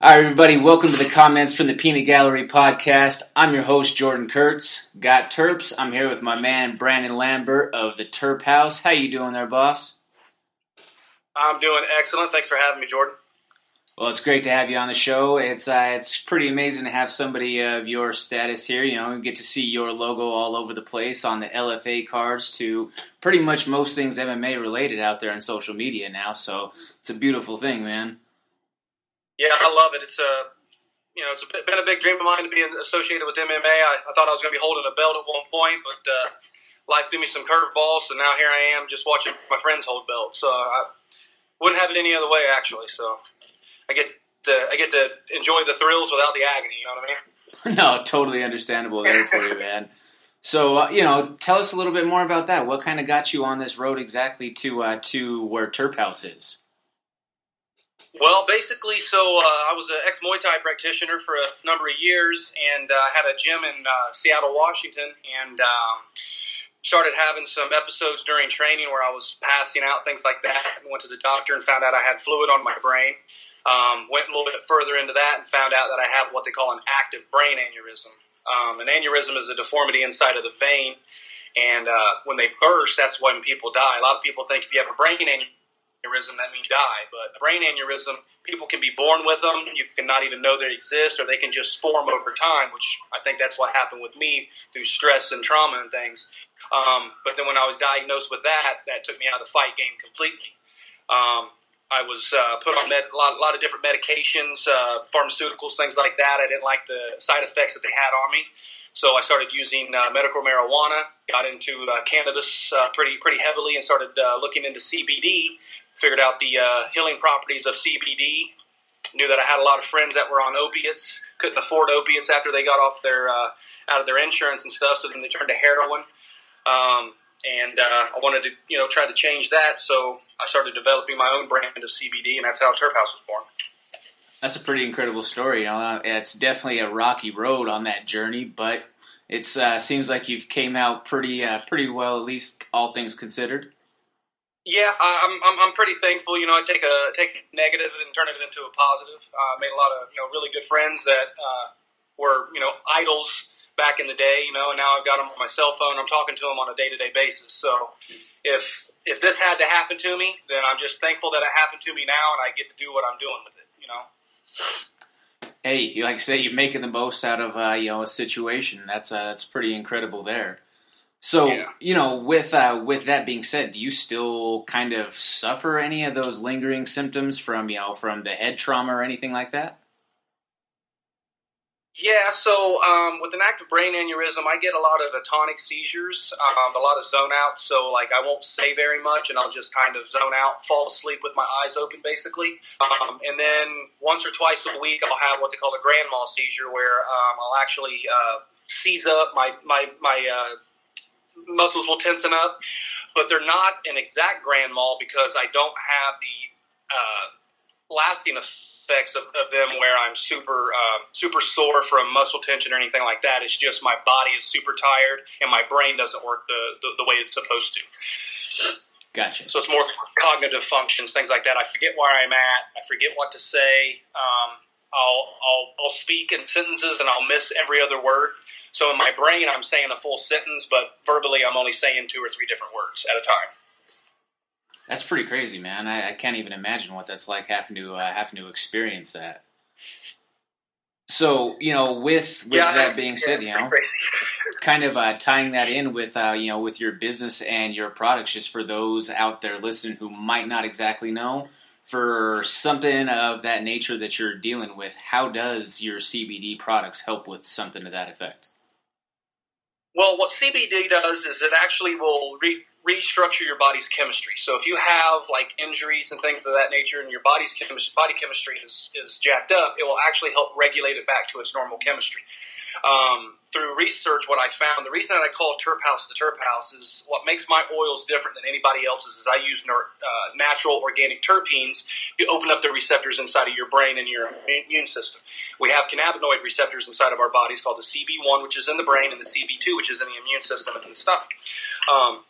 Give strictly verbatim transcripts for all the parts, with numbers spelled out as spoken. All right, everybody, welcome to the Comments From The Peanut Gallery podcast. I'm your host, Jordan Kurtz. Got Terps. I'm here with my man, Brandon Lambert of the Terp House. How you doing there, boss? I'm doing excellent. Thanks for having me, Jordan. Well, it's great to have you on the show. It's uh, it's pretty amazing to have somebody of your status here. You know, you get to see your logo all over the place on the L F A cards to pretty much most things M M A related out there on social media now. So it's a beautiful thing, man. Yeah, I love it. It's a, you know, it's a, been a big dream of mine to be associated with M M A. I, I thought I was going to be holding a belt at one point, but uh, life threw me some curveballs, so now here I am just watching my friends hold belts. So I wouldn't have it any other way, actually. So I get to, I get to enjoy the thrills without the agony. You know what I mean? No, totally understandable there for you, man. So uh, you know, tell us a little bit more about that. What kind of got you on this road exactly to uh, to where Terp House is? Well, basically, so uh, I was an ex-Muay Thai practitioner for a number of years, and uh, had a gym in uh, Seattle, Washington, and um, started having some episodes during training where I was passing out, things like that, and went to the doctor and found out I had fluid on my brain. Um, went a little bit further into that and found out that I have what they call an active brain aneurysm. Um, an aneurysm is a deformity inside of the vein, and uh, when they burst, that's when people die. A lot of people think if you have a brain aneurysm, that means die, but a brain aneurysm, people can be born with them, you cannot even know they exist, or they can just form over time, which I think that's what happened with me through stress and trauma and things. Um, but then when I was diagnosed with that, that took me out of the fight game completely. Um, I was uh, put on med- a, lot, a lot of different medications, uh, pharmaceuticals, things like that. I didn't like the side effects that they had on me, so I started using uh, medical marijuana, got into uh, cannabis uh, pretty, pretty heavily, and started uh, looking into C B D. Figured out the uh, healing properties of C B D. Knew that I had a lot of friends that were on opiates. Couldn't afford opiates after they got off their uh, out of their insurance and stuff. So then they turned to heroin. Um, and uh, I wanted to, you know, try to change that. So I started developing my own brand of C B D, and that's how Terp House was born. That's a pretty incredible story. You know, it's definitely a rocky road on that journey, but it uh, seems like you've came out pretty uh, pretty well, at least all things considered. Yeah, I'm, I'm I'm pretty thankful. You know, I take a take a negative and turn it into a positive. I uh, made a lot of, you know, really good friends that uh, were, you know, idols back in the day. You know, and now I've got them on my cell phone. I'm talking to them on a day to day basis. So if if this had to happen to me, then I'm just thankful that it happened to me now, and I get to do what I'm doing with it. You know. Hey, like I say, you're making the most out of uh, you know, a situation. That's uh, that's pretty incredible there. So, yeah. You know, with uh, with that being said, do you still kind of suffer any of those lingering symptoms from, you know, from the head trauma or anything like that? Yeah, so um, with an active brain aneurysm, I get a lot of atonic seizures, um, a lot of zone out. So, like, I won't say very much, and I'll just kind of zone out, fall asleep with my eyes open, basically. Um, and then once or twice a week, I'll have what they call a grand mal seizure, where um, I'll actually uh, seize up my my my. Uh, muscles will tensen up, but they're not an exact grand mal because I don't have the uh, lasting effects of, of them where I'm super uh, super sore from muscle tension or anything like that. It's just my body is super tired and my brain doesn't work the, the, the way it's supposed to. Gotcha. So it's more cognitive functions, things like that. I forget where I'm at. I forget what to say. Um, I'll, I'll I'll speak in sentences and I'll miss every other word. So in my brain, I'm saying a full sentence, but verbally, I'm only saying two or three different words at a time. That's pretty crazy, man. I, I can't even imagine what that's like having to uh, having to experience that. So, you know, with, with yeah, that being yeah, said, you know, kind of uh, tying that in with uh, you know, with your business and your products, just for those out there listening who might not exactly know. For something of that nature that you're dealing with, how does your C B D products help with something to that effect? Well, what C B D does is it actually will re- restructure your body's chemistry. So if you have like injuries and things of that nature and your body's chem- body chemistry is, is jacked up, it will actually help regulate it back to its normal chemistry. Um, through research, what I found, the reason that I call Terp House the Terp House is what makes my oils different than anybody else's is I use ner- uh, natural organic terpenes to open up the receptors inside of your brain and your immune system. We have cannabinoid receptors inside of our bodies called the C B one, which is in the brain, and the C B two, which is in the immune system and in the stomach. Um,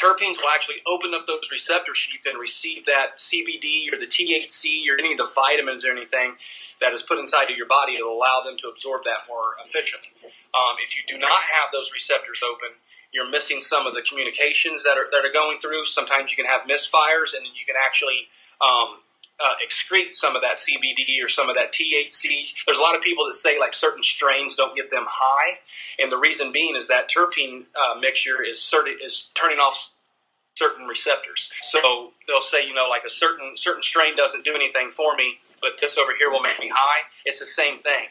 terpenes will actually open up those receptors so you can receive that C B D or the T H C or any of the vitamins or anything that is put inside of your body to allow them to absorb that more efficiently. Um, if you do not have those receptors open, you're missing some of the communications that are that are going through. Sometimes you can have misfires, and you can actually um, uh, excrete some of that C B D or some of that T H C. There's a lot of people that say like certain strains don't get them high, and the reason being is that terpene uh, mixture is certain, is turning off certain receptors. So they'll say, you know, like a certain certain strain doesn't do anything for me, but this over here will make me high. It's the same thing.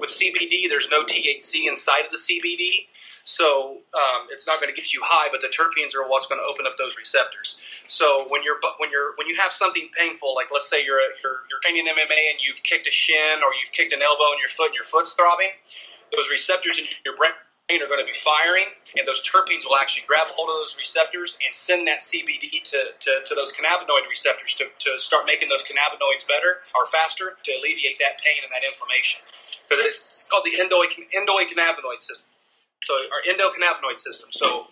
With C B D, there's no T H C inside of the C B D, so um, it's not going to get you high, but the terpenes are what's going to open up those receptors. So when you're when you're when you have something painful, like let's say you're a, you're, you're training M M A and you've kicked a shin or you've kicked an elbow and your foot and your foot's throbbing, those receptors in your brain are going to be firing, and those terpenes will actually grab hold of those receptors and send that C B D to, to, to those cannabinoid receptors to, to start making those cannabinoids better or faster to alleviate that pain and that inflammation. Because it's called the endocannabinoid system. So, or endocannabinoid system. So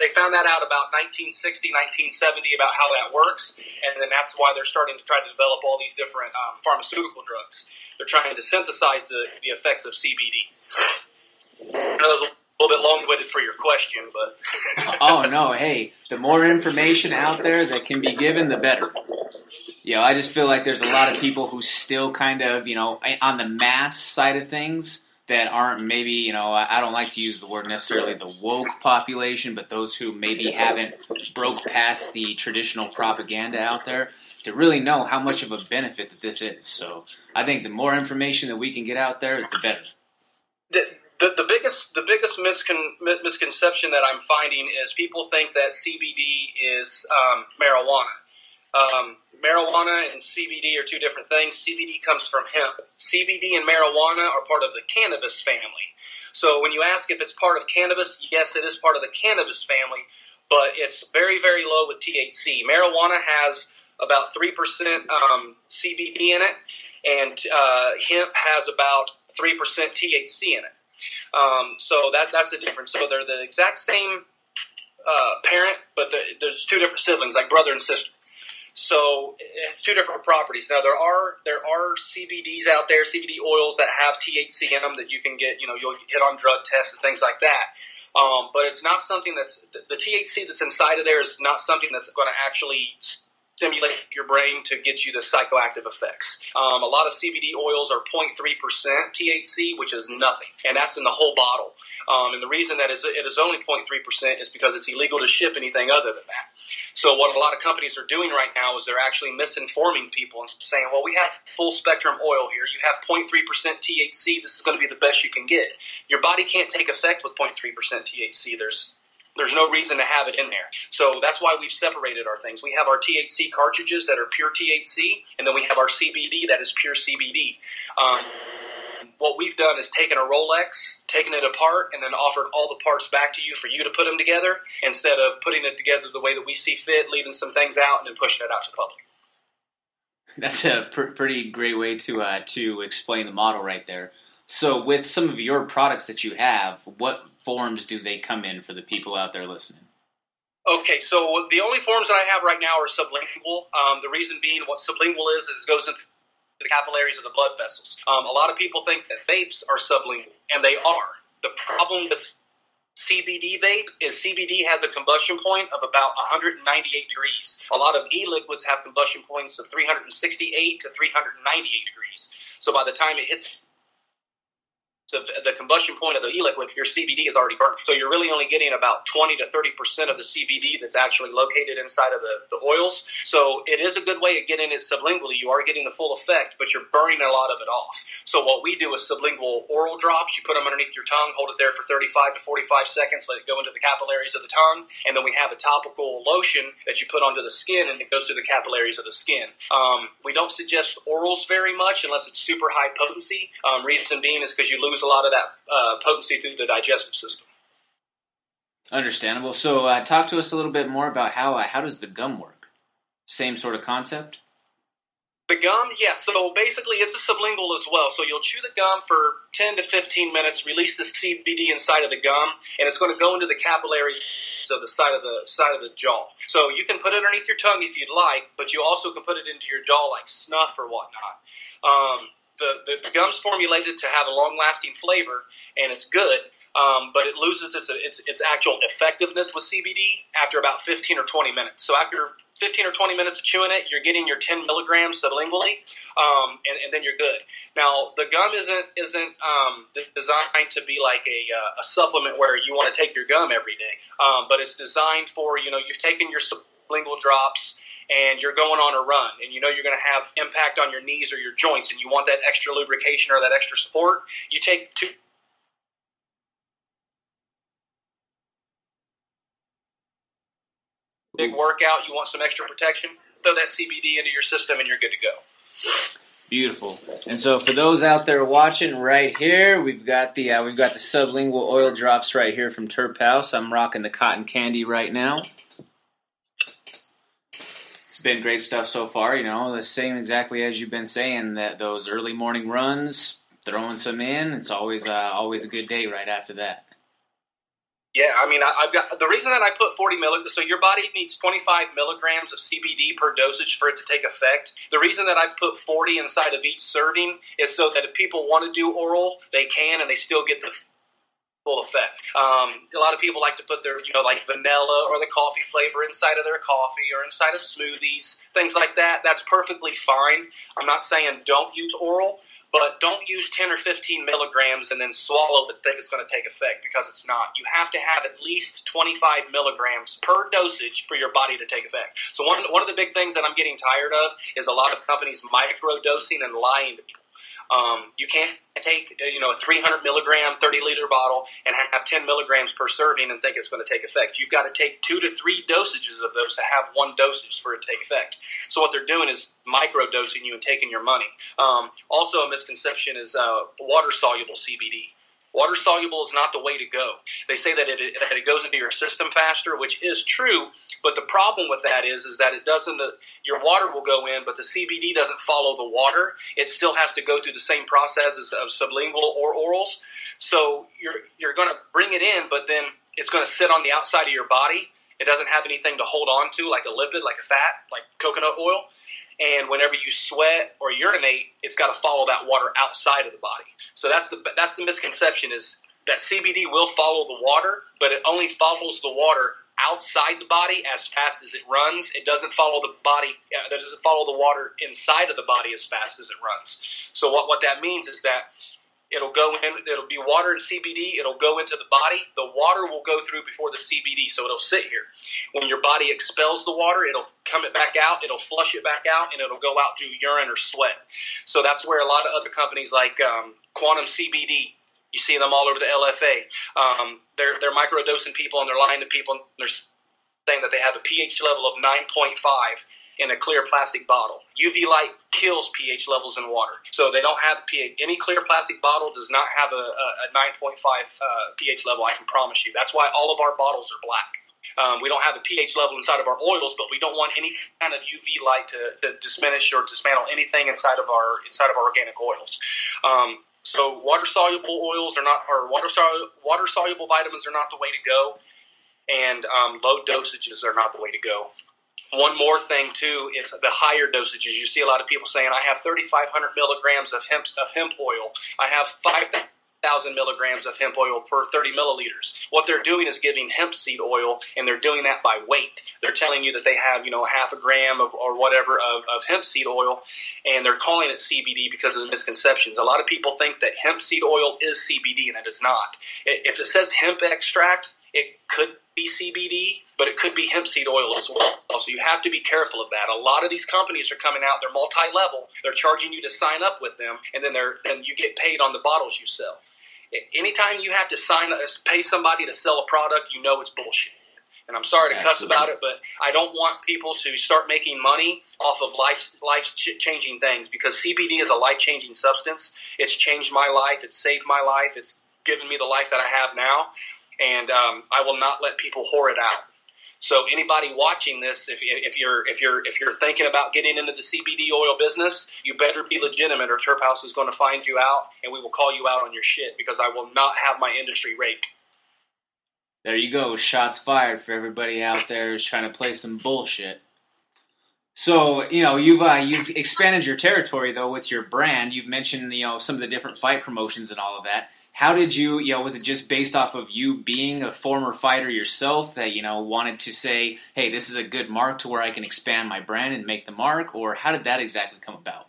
they found that out about nineteen sixty, nineteen seventy about how that works, and then that's why they're starting to try to develop all these different um, pharmaceutical drugs. They're trying to synthesize the, the effects of C B D. I know that was a little bit long-winded for your question, but... oh, no, hey, the more information out there that can be given, the better. You know, I just feel like there's a lot of people who still kind of, you know, on the mass side of things that aren't maybe, you know, I don't like to use the word necessarily the woke population, but those who maybe haven't broke past the traditional propaganda out there to really know how much of a benefit that this is. So I think the more information that we can get out there, the better. The, The, the biggest the biggest miscon, misconception that I'm finding is people think that C B D is um, marijuana. Um, marijuana and C B D are two different things. C B D comes from hemp. C B D and marijuana are part of the cannabis family. So when you ask if it's part of cannabis, yes, it is part of the cannabis family, but it's very, very low with T H C. Marijuana has about three percent um, C B D in it, and uh, hemp has about three percent T H C in it. Um, so that that's the difference. So they're the exact same uh, parent, but the, there's two different siblings, like brother and sister. So it's two different properties. Now there are there are C B Ds out there, C B D oils that have T H C in them that you can get. You know, you'll hit on drug tests and things like that. Um, but it's not something that's the, the T H C that's inside of there is not something that's going to actually stimulate your brain to get you the psychoactive effects. Um, a lot of C B D oils are zero point three percent T H C, which is nothing, and that's in the whole bottle. Um, and the reason that is it is only zero point three percent is because it's illegal to ship anything other than that. So what a lot of companies are doing right now is they're actually misinforming people and saying, well, we have full spectrum oil here. You have zero point three percent T H C. This is going to be the best you can get. Your body can't take effect with zero point three percent T H C. There's There's no reason to have it in there. So that's why we've separated our things. We have our T H C cartridges that are pure T H C, and then we have our C B D that is pure C B D. Um, what we've done is taken a Rolex, taken it apart, and then offered all the parts back to you for you to put them together instead of putting it together the way that we see fit, leaving some things out, and then pushing it out to the public. That's a pr- pretty great way to uh, to explain the model right there. So with some of your products that you have, what forms do they come in for the people out there listening? Okay, so the only forms that I have right now are sublingual. Um, the reason being what sublingual is is it goes into the capillaries of the blood vessels. Um, a lot of people think that vapes are sublingual, and they are. The problem with C B D vape is C B D has a combustion point of about one hundred ninety-eight degrees. A lot of e-liquids have combustion points of three sixty-eight to three ninety-eight degrees. So by the time it hits So the combustion point of the e-liquid, your C B D is already burnt. So you're really only getting about twenty to thirty percent of the C B D that's actually located inside of the, the oils. So it is a good way of getting it sublingually. You are getting the full effect, but you're burning a lot of it off. So what we do is sublingual oral drops. You put them underneath your tongue, hold it there for thirty-five to forty-five seconds, let it go into the capillaries of the tongue, and then we have a topical lotion that you put onto the skin, and it goes through the capillaries of the skin. Um, we don't suggest orals very much unless it's super high potency. Um, reason being is because you lose a lot of that uh, potency through the digestive system. Understandable. So uh, talk to us a little bit more about how uh, how does the gum work? Same sort of concept? The gum, yeah. So basically it's a sublingual as well. So you'll chew the gum for ten to fifteen minutes, release the C B D inside of the gum, and it's going to go into the capillary of the side of the side of the jaw. So you can put it underneath your tongue if you'd like, but you also can put it into your jaw like snuff or whatnot. Um the, the, the gum's formulated to have a long-lasting flavor, and it's good, um, but it loses its, its its actual effectiveness with C B D after about fifteen or twenty minutes. So after fifteen or twenty minutes of chewing it, you're getting your ten milligrams sublingually, um, and, and then you're good. Now, the gum isn't isn't um, designed to be like a, uh, a supplement where you want to take your gum every day, um, but it's designed for, you know, you've taken your sublingual drops and you're going on a run, and you know you're going to have impact on your knees or your joints, and you want that extra lubrication or that extra support. You take two big workout, you want some extra protection, throw that C B D into your system, and you're good to go. Beautiful. And so for those out there watching right here, we've got the uh, we've got the sublingual oil drops right here from Terp House. I'm rocking the cotton candy right now. It's been great stuff so far, you know, the same exactly as you've been saying, that those early morning runs, throwing some in, it's always uh, always a good day right after that. Yeah, I mean, I, I've got the reason that I put forty milligrams, so your body needs twenty-five milligrams of C B D per dosage for it to take effect. The reason that I've put forty inside of each serving is so that if people want to do oral, they can, and they still get the full effect. Um, a lot of people like to put their, you know, like vanilla or the coffee flavor inside of their coffee or inside of smoothies, things like that. That's perfectly fine. I'm not saying don't use oral, but don't use ten or fifteen milligrams and then swallow and think it's going to take effect, because it's not. You have to have at least twenty-five milligrams per dosage for your body to take effect. So one, one of the big things that I'm getting tired of is a lot of companies microdosing and lying to people. Um, you can't take, you know, a three hundred milligram, thirty liter bottle and have ten milligrams per serving and think it's going to take effect. You've got to take two to three dosages of those to have one dosage for it to take effect. So what they're doing is microdosing you and taking your money. Um, also a misconception is uh, water-soluble C B D. Water-soluble is not the way to go. They say that it, that it goes into your system faster, which is true, but the problem with that is, is that it doesn't, your water will go in, but the C B D doesn't follow the water. It still has to go through the same processes of sublingual or orals. So you're, you're going to bring it in, but then it's going to sit on the outside of your body. It doesn't have anything to hold on to, like a lipid, like a fat, like coconut oil. And whenever you sweat or urinate, it's got to follow that water outside of the body. So that's the that's the misconception, is that C B D will follow the water, but it only follows the water outside the body as fast as it runs. It doesn't follow the body. It doesn't follow the water inside of the body as fast as it runs. So what, what that means is that it'll go in. It'll be water and C B D. It'll go into the body. The water will go through before the C B D, so it'll sit here. When your body expels the water, it'll come it back out. It'll flush it back out, and it'll go out through urine or sweat. So that's where a lot of other companies like um, Quantum C B D, you see them all over the L F A. Um, they're they're microdosing people, and they're lying to people, and they're saying that they have a pH level of nine point five. In a clear plastic bottle. U V light kills pH levels in water. So they don't have pH. Any clear plastic bottle does not have a, a, a nine point five uh, pH level, I can promise you. That's why all of our bottles are black. Um, we don't have a pH level inside of our oils, but we don't want any kind of U V light to, to diminish or dismantle anything inside of our inside of our organic oils. Um, so water-soluble oils are not, or water-soluble, water-soluble vitamins are not the way to go, and um, low dosages are not the way to go. One more thing, too, is the higher dosages. You see a lot of people saying, I have thirty-five hundred milligrams of hemp, of hemp oil. I have five thousand milligrams of hemp oil per thirty milliliters. What they're doing is giving hemp seed oil, and they're doing that by weight. They're telling you that they have, you know, half a gram of, or whatever of, of hemp seed oil, and they're calling it C B D because of the misconceptions. A lot of people think that hemp seed oil is C B D, and it is not. If it says hemp extract, it could be C B D, but it could be hemp seed oil as well. So you have to be careful of that. A lot of these companies are coming out, they're multi-level, they're charging you to sign up with them, and then they're and you get paid on the bottles you sell. Anytime you have to sign pay somebody to sell a product, you know it's bullshit. And I'm sorry to cuss about it, but I don't want people to start making money off of life, life-changing things, because C B D is a life-changing substance. It's changed my life, it's saved my life, it's given me the life that I have now. And um, I will not let people whore it out. So anybody watching this, if, if you're if you're if you're thinking about getting into the C B D oil business, you better be legitimate, or Terp House is going to find you out, and we will call you out on your shit, because I will not have my industry raped. There you go. Shots fired for everybody out there who's trying to play some bullshit. So, you know, you've uh, you've expanded your territory, though, with your brand. You've mentioned, you know, some of the different fight promotions and all of that. How did you, you know, was it just based off of you being a former fighter yourself that, you know, wanted to say, hey, this is a good mark to where I can expand my brand and make the mark? Or how did that exactly come about?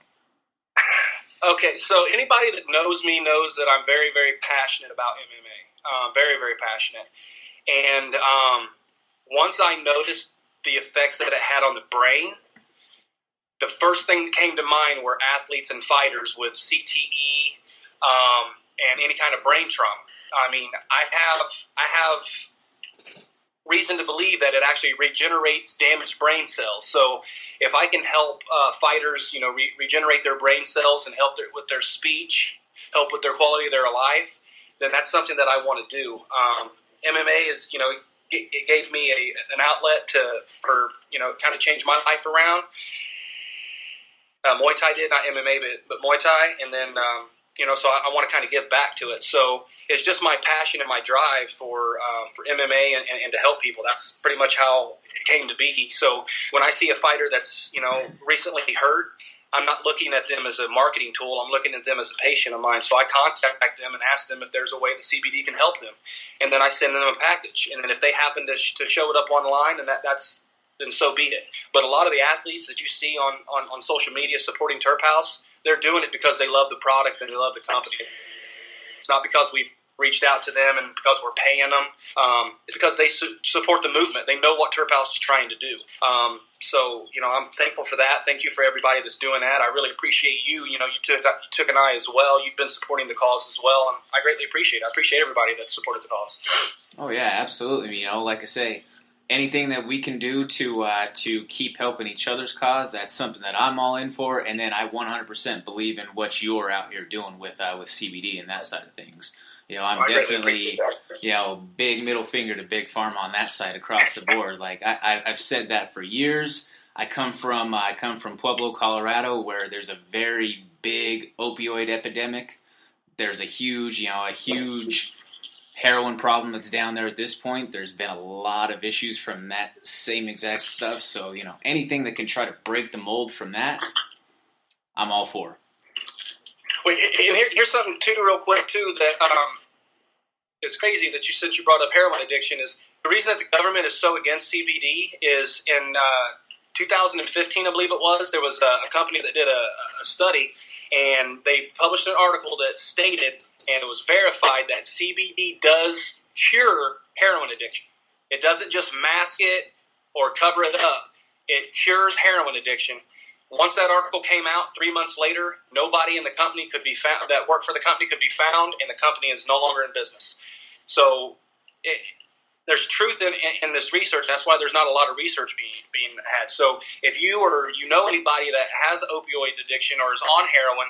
Okay, so anybody that knows me knows that I'm very, very passionate about M M A. Uh, very, very passionate. And um, once I noticed the effects that it had on the brain, the first thing that came to mind were athletes and fighters with C T E um, and any kind of brain trauma. I mean, I have I have reason to believe that it actually regenerates damaged brain cells. So if I can help uh, fighters, you know, re- regenerate their brain cells and help their, with their speech, help with their quality of their life, then that's something that I want to do. Um, M M A is, you know, it, it gave me a, an outlet to for you know kind of change my life around. Uh, Muay Thai did, not M M A, but, but Muay Thai. And then, um, you know, so I, I want to kind of give back to it. So it's just my passion and my drive for um, for M M A and, and, and to help people. That's pretty much how it came to be. So when I see a fighter that's, you know, recently hurt, I'm not looking at them as a marketing tool. I'm looking at them as a patient of mine. So I contact them and ask them if there's a way that C B D can help them. And then I send them a package. And then if they happen to, sh- to show it up online, and that, that's, then so be it. But a lot of the athletes that you see on, on, on social media supporting Terp House, they're doing it because they love the product and they love the company. It's not because we've reached out to them and because we're paying them. Um, it's because they su- support the movement. They know what Terp House is trying to do. Um, so, you know, I'm thankful for that. Thank you for everybody that's doing that. I really appreciate you. You know, you took, you took an eye as well. You've been supporting the cause as well, and I greatly appreciate it. I appreciate everybody that supported the cause. Oh, yeah, absolutely. You know, like I say, anything that we can do to uh, to keep helping each other's cause, that's something that I'm all in for. And then I one hundred percent believe in what you're out here doing with uh, with C B D and that side of things. You know, I'm I definitely, you know, big middle finger to big pharma on that side across the board. Like I, I, I've said that for years. I come from uh, I come from Pueblo, Colorado, where there's a very big opioid epidemic. There's a huge, you know, a huge heroin problem that's down there at this point. There's been a lot of issues from that same exact stuff. So, you know, anything that can try to break the mold from that, I'm all for. Wait, and here, here's something, too, real quick, too, that um, it's crazy that you said you brought up heroin addiction. Is the reason that the government is so against C B D is in uh, two thousand fifteen, I believe it was, there was a, a company that did a, a study, and they published an article that stated, and it was verified, that C B D does cure heroin addiction. It doesn't just mask it or cover it up. It cures heroin addiction. Once that article came out, three months later, nobody in the company could be found, that worked for the company could be found, and the company is no longer in business. So it, there's truth in, in, in this research. That's why there's not a lot of research being being had. So if you or you know anybody that has opioid addiction or is on heroin,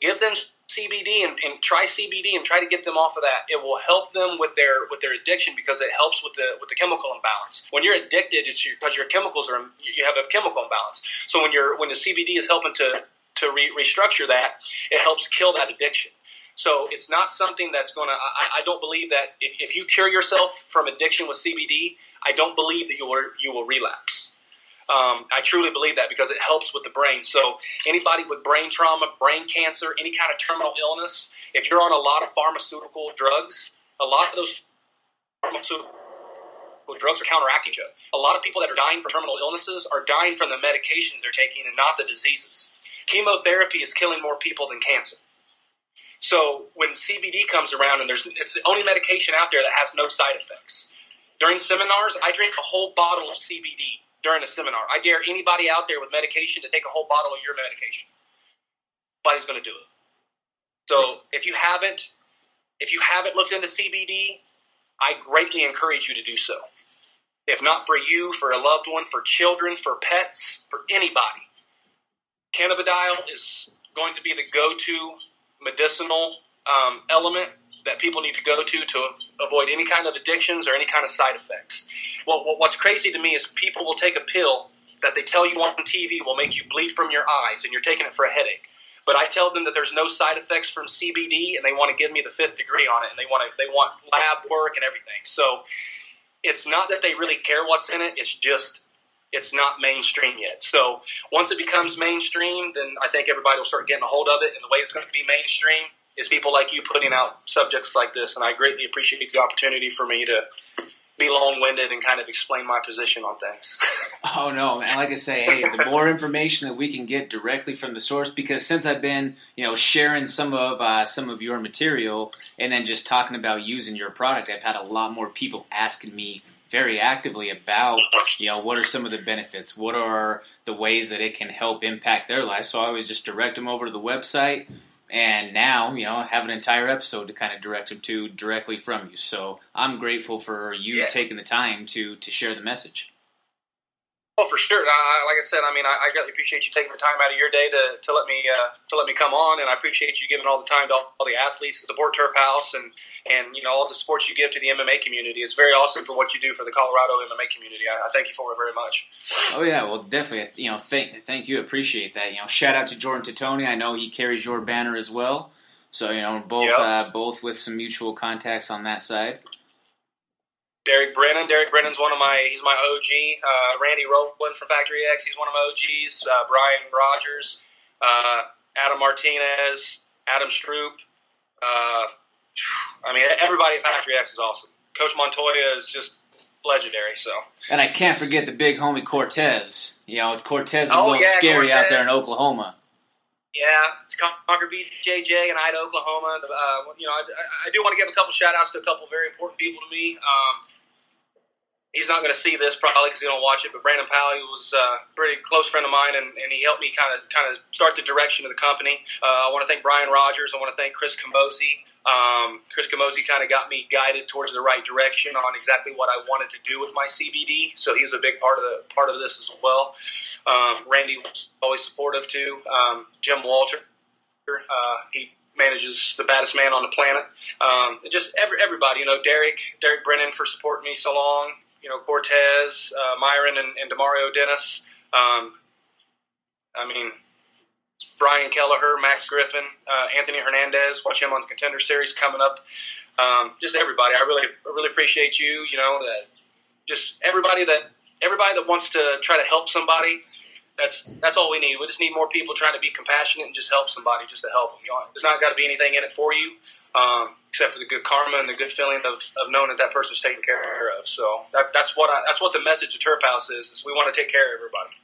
give them C B D and, and try C B D and try to get them off of that. It will help them with their with their addiction because it helps with the with the chemical imbalance. When you're addicted, it's because your chemicals are you have a chemical imbalance. So when you're when the C B D is helping to to re, restructure that, it helps kill that addiction. So it's not something that's going to. I don't believe that if, if you cure yourself from addiction with C B D, I don't believe that you will you will relapse. Um, I truly believe that because it helps with the brain. So anybody with brain trauma, brain cancer, any kind of terminal illness, if you're on a lot of pharmaceutical drugs, a lot of those pharmaceutical drugs are counteracting each other. A lot of people that are dying from terminal illnesses are dying from the medications they're taking and not the diseases. Chemotherapy is killing more people than cancer. So when C B D comes around, and there's it's the only medication out there that has no side effects. During seminars, I drink a whole bottle of C B D. During a seminar, I dare anybody out there with medication to take a whole bottle of your medication. Nobody's going to do it. So if you haven't, if you haven't looked into C B D, I greatly encourage you to do so. If not for you, for a loved one, for children, for pets, for anybody, cannabidiol is going to be the go-to medicinal um, element that people need to go to to avoid any kind of addictions or any kind of side effects. Well, what's crazy to me is people will take a pill that they tell you on T V will make you bleed from your eyes, and you're taking it for a headache. But I tell them that there's no side effects from C B D, and they want to give me the fifth degree on it, and they want to, they want lab work and everything. So it's not that they really care what's in it. It's just it's not mainstream yet. So once it becomes mainstream, then I think everybody will start getting a hold of it. And the way it's going to be mainstream is people like you putting out subjects like this. And I greatly appreciate the opportunity for me to be long-winded and kind of explain my position on things. Oh, no, man. Like I say, hey, the more information that we can get directly from the source, because since I've been, you know, sharing some of uh, some of your material and then just talking about using your product, I've had a lot more people asking me very actively about, you know, what are some of the benefits? What are the ways that it can help impact their life? So I always just direct them over to the website. And now, you know, I have an entire episode to kind of direct them to directly from you. So I'm grateful for you yeah. taking the time to to share the message. Well, for sure. I, like I said, I mean, I, I greatly appreciate you taking the time out of your day to, to let me uh, to let me come on, and I appreciate you giving all the time to all, all the athletes that support Terp House and, and you know all the supports you give to the M M A community. It's very awesome for what you do for the Colorado M M A community. I, I thank you for it very much. Oh yeah, well definitely. You know, thank thank you. Appreciate that. You know, shout out to Jordan Tatoni. I know he carries your banner as well. So you know, both yep. uh, both with some mutual contacts on that side. Derek Brennan. Derek Brennan's one of my, he's my O G. Uh, Randy Roblin from Factory X, he's one of my O Gs. Uh, Brian Rogers, uh, Adam Martinez, Adam Stroop. Uh, I mean, everybody at Factory X is awesome. Coach Montoya is just legendary. So, and I can't forget the big homie Cortez. You know, Cortez is oh, a little yeah, scary Cortez. Out there in Oklahoma. Yeah, it's Conquer B J J in Idaho, Oklahoma. Uh, you know, I, I do want to give a couple shout-outs to a couple very important people to me. Um, He's not going to see this probably because he don't watch it, but Brandon Powell, he was a pretty close friend of mine, and, and he helped me kind of kind of start the direction of the company. Uh, I want to thank Brian Rogers. I want to thank Chris Camozzi. Um, Chris Camozzi kind of got me guided towards the right direction on exactly what I wanted to do with my C B D, so he's a big part of the part of this as well. Um, Randy was always supportive too. Um, Jim Walter, uh, he manages the baddest man on the planet. Um, just every, everybody, you know, Derek, Derek Brennan for supporting me so long. You know, Cortez, uh, Myron, and, and Demario Dennis. Um, I mean, Brian Kelleher, Max Griffin, uh, Anthony Hernandez. Watch him on the Contender Series coming up. Um, just everybody. I really, I really appreciate you. You know, uh, just everybody that everybody that wants to try to help somebody. That's that's all we need. We just need more people trying to be compassionate and just help somebody, just to help them. You know, there's not got to be anything in it for you. Um, except for the good karma and the good feeling of, of knowing that that person's taken care of. So that, that's what I, that's what the message of Terp House is, is we want to take care of everybody.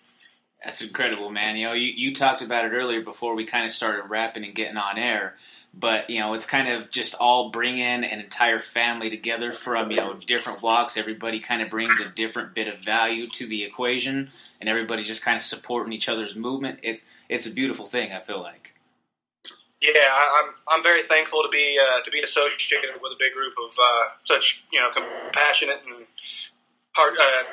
That's incredible, man. You know, you, you talked about it earlier before we kind of started rapping and getting on air, but, you know, it's kind of just all bringing an entire family together from, you know, different walks. Everybody kind of brings a different bit of value to the equation, and everybody's just kind of supporting each other's movement. It, it's a beautiful thing, I feel like. Yeah, I, I'm I'm very thankful to be uh, to be associated with a big group of uh, such you know compassionate and hard uh,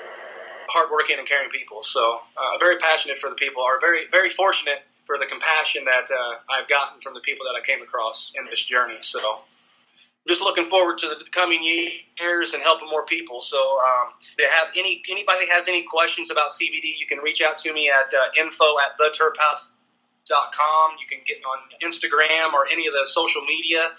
hardworking and caring people. So uh, very passionate for the people, or very very fortunate for the compassion that uh, I've gotten from the people that I came across in this journey. So I'm just looking forward to the coming years and helping more people. So um, if have any anybody has any questions about C B D, you can reach out to me at uh, info at the Terp House. Dot com. You can get on Instagram or any of the social media,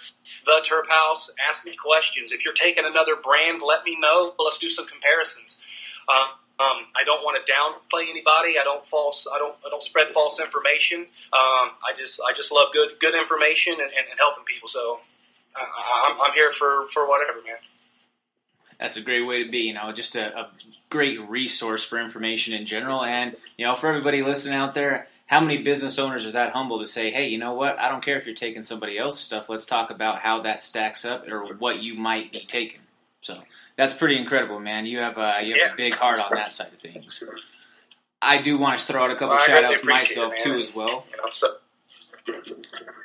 the Terp House. Ask me questions. If you're taking another brand, let me know. Let's do some comparisons. Um, um, I don't want to downplay anybody. I don't false. I don't. I don't spread false information. Um, I just. I just love good. Good information and, and, and helping people. So uh, I'm, I'm here for for whatever, man. That's a great way to be, you know, just a, a great resource for information in general, and you know, for everybody listening out there. How many business owners are that humble to say, hey, you know what, I don't care if you're taking somebody else's stuff. Let's talk about how that stacks up or what you might be taking. So that's pretty incredible, man. You have a, you have yeah. a big heart on that side of things. I do want to throw out a couple well, shout-outs really myself, it, too, as well. You know, so.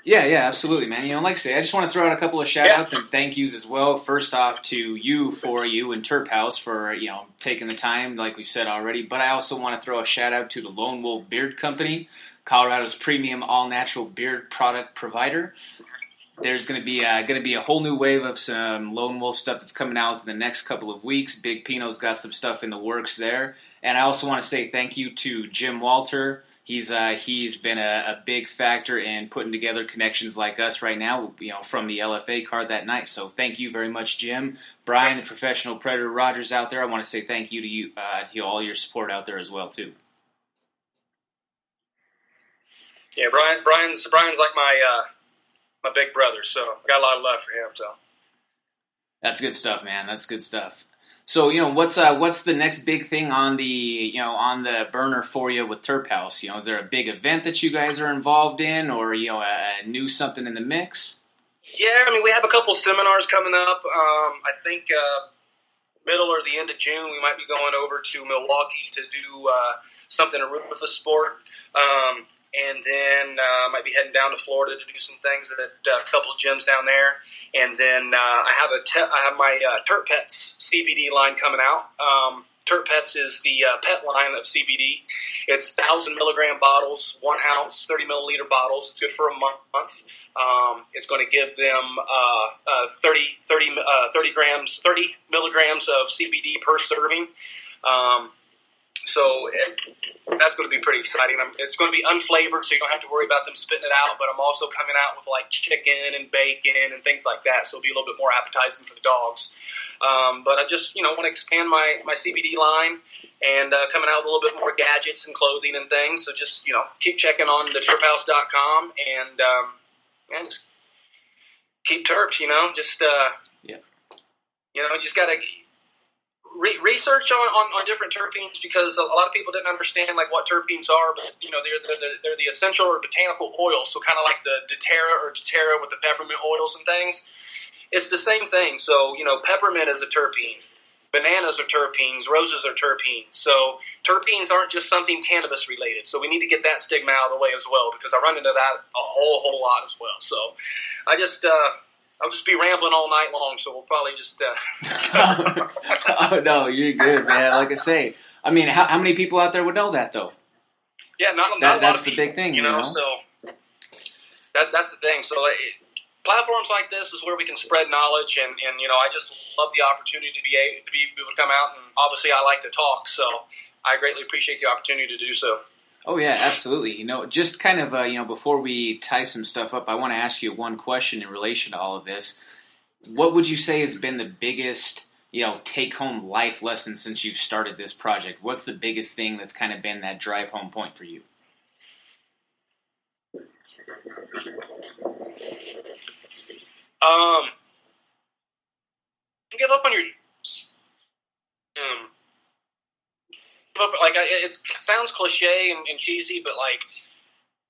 Yeah, yeah, absolutely, man. You know, like I say, I just want to throw out a couple of shout-outs yeah. and thank yous as well. First off, to you for you and Terp House for, you know, taking the time, like we've said already. But I also want to throw a shout-out to the Lone Wolf Beard Company, Colorado's premium all-natural beard product provider. There's going to be uh, going to be a whole new wave of some Lone Wolf stuff that's coming out in the next couple of weeks. Big Pino's got some stuff in the works there. And I also want to say thank you to Jim Walter, He's uh, he's been a, a big factor in putting together connections like us right now, you know, from the L F A card that night. So thank you very much, Jim. Brian, the professional Predator Rogers out there, I want to say thank you to you uh, to all your support out there as well too. Yeah, Brian Brian's Brian's like my uh, my big brother, so I got a lot of love for him. So that's good stuff, man. That's good stuff. So, you know, what's uh, what's the next big thing on the, you know, on the burner for you with Terp House? You know, is there a big event that you guys are involved in, or, you know, a, a new something in the mix? Yeah, I mean, we have a couple seminars coming up. Um, I think uh, middle or the end of June, we might be going over to Milwaukee to do uh, something in Rufus Sport. Um, and then uh, I might be heading down to Florida to do some things at uh, a couple of gyms down there. And then uh, I have a te- I have my uh, Terp Pets C B D line coming out. Um, Terp Pets is the uh, pet line of C B D. It's one thousand milligram bottles, one ounce, thirty milliliter bottles. It's good for a month. Um, it's going to give them uh, uh, thirty, thirty, uh, thirty grams, thirty milligrams of C B D per serving. Um, So it, that's going to be pretty exciting. I'm, it's going to be unflavored, so you don't have to worry about them spitting it out. But I'm also coming out with like chicken and bacon and things like that, so it'll be a little bit more appetizing for the dogs. Um, but I just, you know, want to expand my, my C B D line and uh, coming out with a little bit more gadgets and clothing and things. So just, you know, keep checking on the terp house dot com and um, and just keep terps. You know, just uh, yeah, you know, just gotta. Re- research on, on, on different terpenes, because a lot of people didn't understand like what terpenes are, but you know they're they're, they're, they're the essential or botanical oils. So kind of like the doTERRA or doTERRA with the peppermint oils and things, it's the same thing. So you know peppermint is a terpene, bananas are terpenes, roses are terpenes. So terpenes aren't just something cannabis related. So we need to get that stigma out of the way as well, because I run into that a whole whole lot as well. So I just. Uh, I'll just be rambling all night long, so we'll probably just... Uh... oh, no, you're good, man. Like I say, I mean, how, how many people out there would know that, though? Yeah, not, not that, a lot That's of people, the big thing, you know? You know? So that's, that's the thing. So like, platforms like this is where we can spread knowledge, and, and you know, I just love the opportunity to be, able, to be able to come out, and obviously I like to talk, so I greatly appreciate the opportunity to do so. Oh, yeah, absolutely. You know, just kind of, uh, you know, before we tie some stuff up, I want to ask you one question in relation to all of this. What would you say has been the biggest, you know, take-home life lesson since you've started this project? What's the biggest thing that's kind of been that drive-home point for you? Um, give up on your... Um, Like, I, it's, it sounds cliche and, and cheesy, but, like,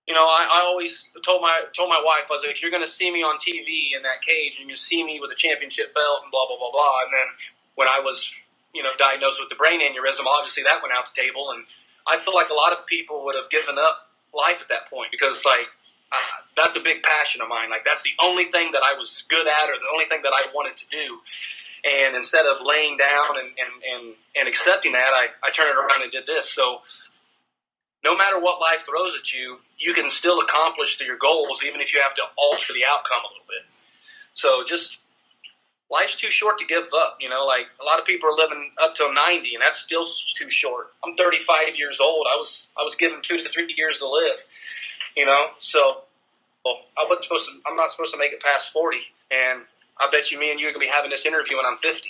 you know, I, I always told my told my wife, I was like, you're going to see me on T V in that cage, and you're going to see me with a championship belt and blah, blah, blah, blah. And then when I was, you know, diagnosed with the brain aneurysm, obviously that went out the table. And I feel like a lot of people would have given up life at that point, because, like, uh, that's a big passion of mine. Like, that's the only thing that I was good at, or the only thing that I wanted to do. And instead of laying down and, and, and, and accepting that, I, I turned it around and did this. So no matter what life throws at you, you can still accomplish your goals, even if you have to alter the outcome a little bit. So just life's too short to give up. You know, like a lot of people are living up till ninety, and that's still too short. I'm thirty-five years old. I was I was given two to three years to live, you know. So well, I wasn't supposed to, I'm not supposed to make it past forty, and I bet you me and you are going to be having this interview when I'm fifty.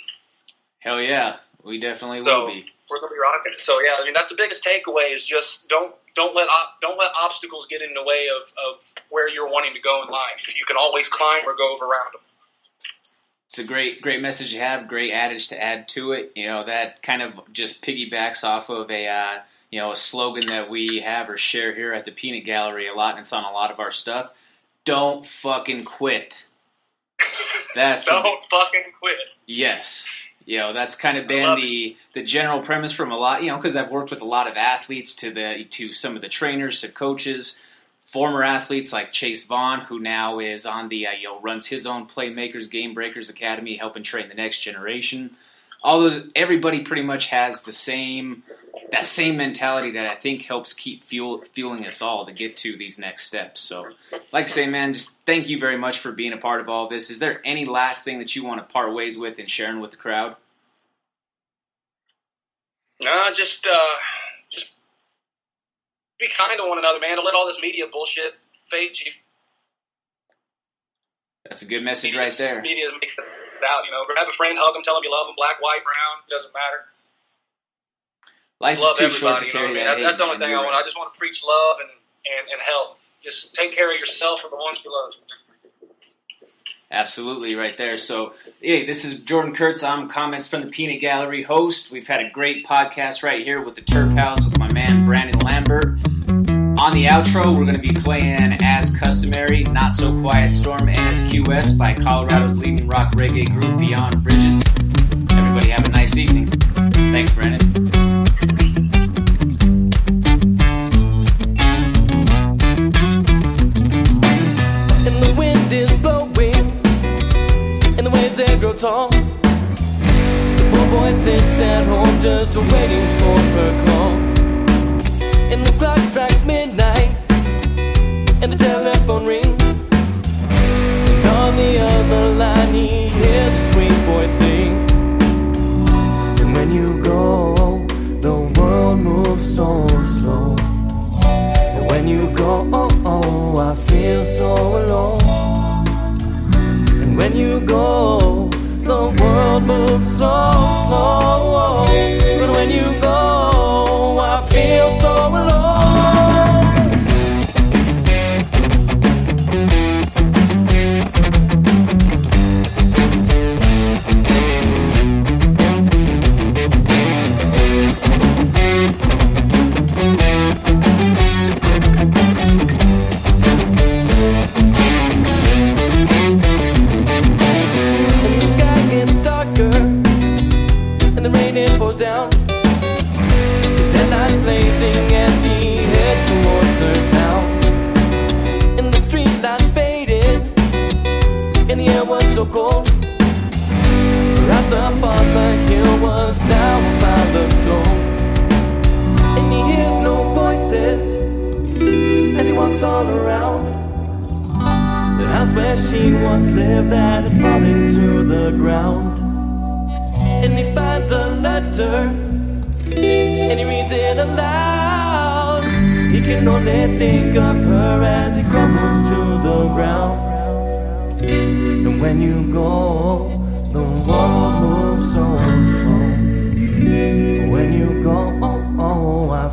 Hell yeah. We definitely so, will be. We're going to be rocking it. So, yeah, I mean, that's the biggest takeaway is just don't don't let op- don't let obstacles get in the way of, of where you're wanting to go in life. You can always climb or go around them. It's a great, great message to have, great adage to add to it. You know, that kind of just piggybacks off of a, uh, you know, a slogan that we have or share here at the Peanut Gallery a lot, and it's on a lot of our stuff. Don't fucking quit. That's Don't fucking quit. Yes. You know, that's kind of been the, the general premise from a lot, you know, because I've worked with a lot of athletes to the to some of the trainers, to coaches, former athletes like Chase Vaughn, who now is on the, uh, you know, runs his own Playmakers, Game Breakers Academy, helping train the next generation. Although everybody pretty much has the same, that same mentality that I think helps keep fuel, fueling us all to get to these next steps. So, like I say, man, just thank you very much for being a part of all this. Is there any last thing that you want to part ways with and sharing with the crowd? No, just, uh, just be kind to one another, man. Don't let all this media bullshit fade you. That's a good message media, right there. Media makes it out, you know. Grab a friend, hug them, tell them you love them, black, white, brown, it doesn't matter. Life love is too short to carry, you know, that. That's, that's the only thing I want. Right. I just want to preach love and, and, and health. Just take care of yourself and the ones you love. Absolutely, right there. So, hey, this is Jordan Kurtz. I'm Comments from the Peanut Gallery host. We've had a great podcast right here with the Terp House with my man Brandon Lambert. On the outro, we're going to be playing, as customary, Not So Quiet Storm N S Q S by Colorado's leading rock reggae group Beyond Bridges. Everybody have a nice evening. Thanks, Brandon. They grow tall. The poor boy sits at home just waiting for her call. And the clock strikes midnight, and the telephone rings. And on the other line he hears a sweet voice sing. And when you go, the world moves so slow. And when you go, oh, oh, I feel so alone. When you go, the world moves so slow. But when you go, I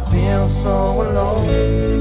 feel so so alone.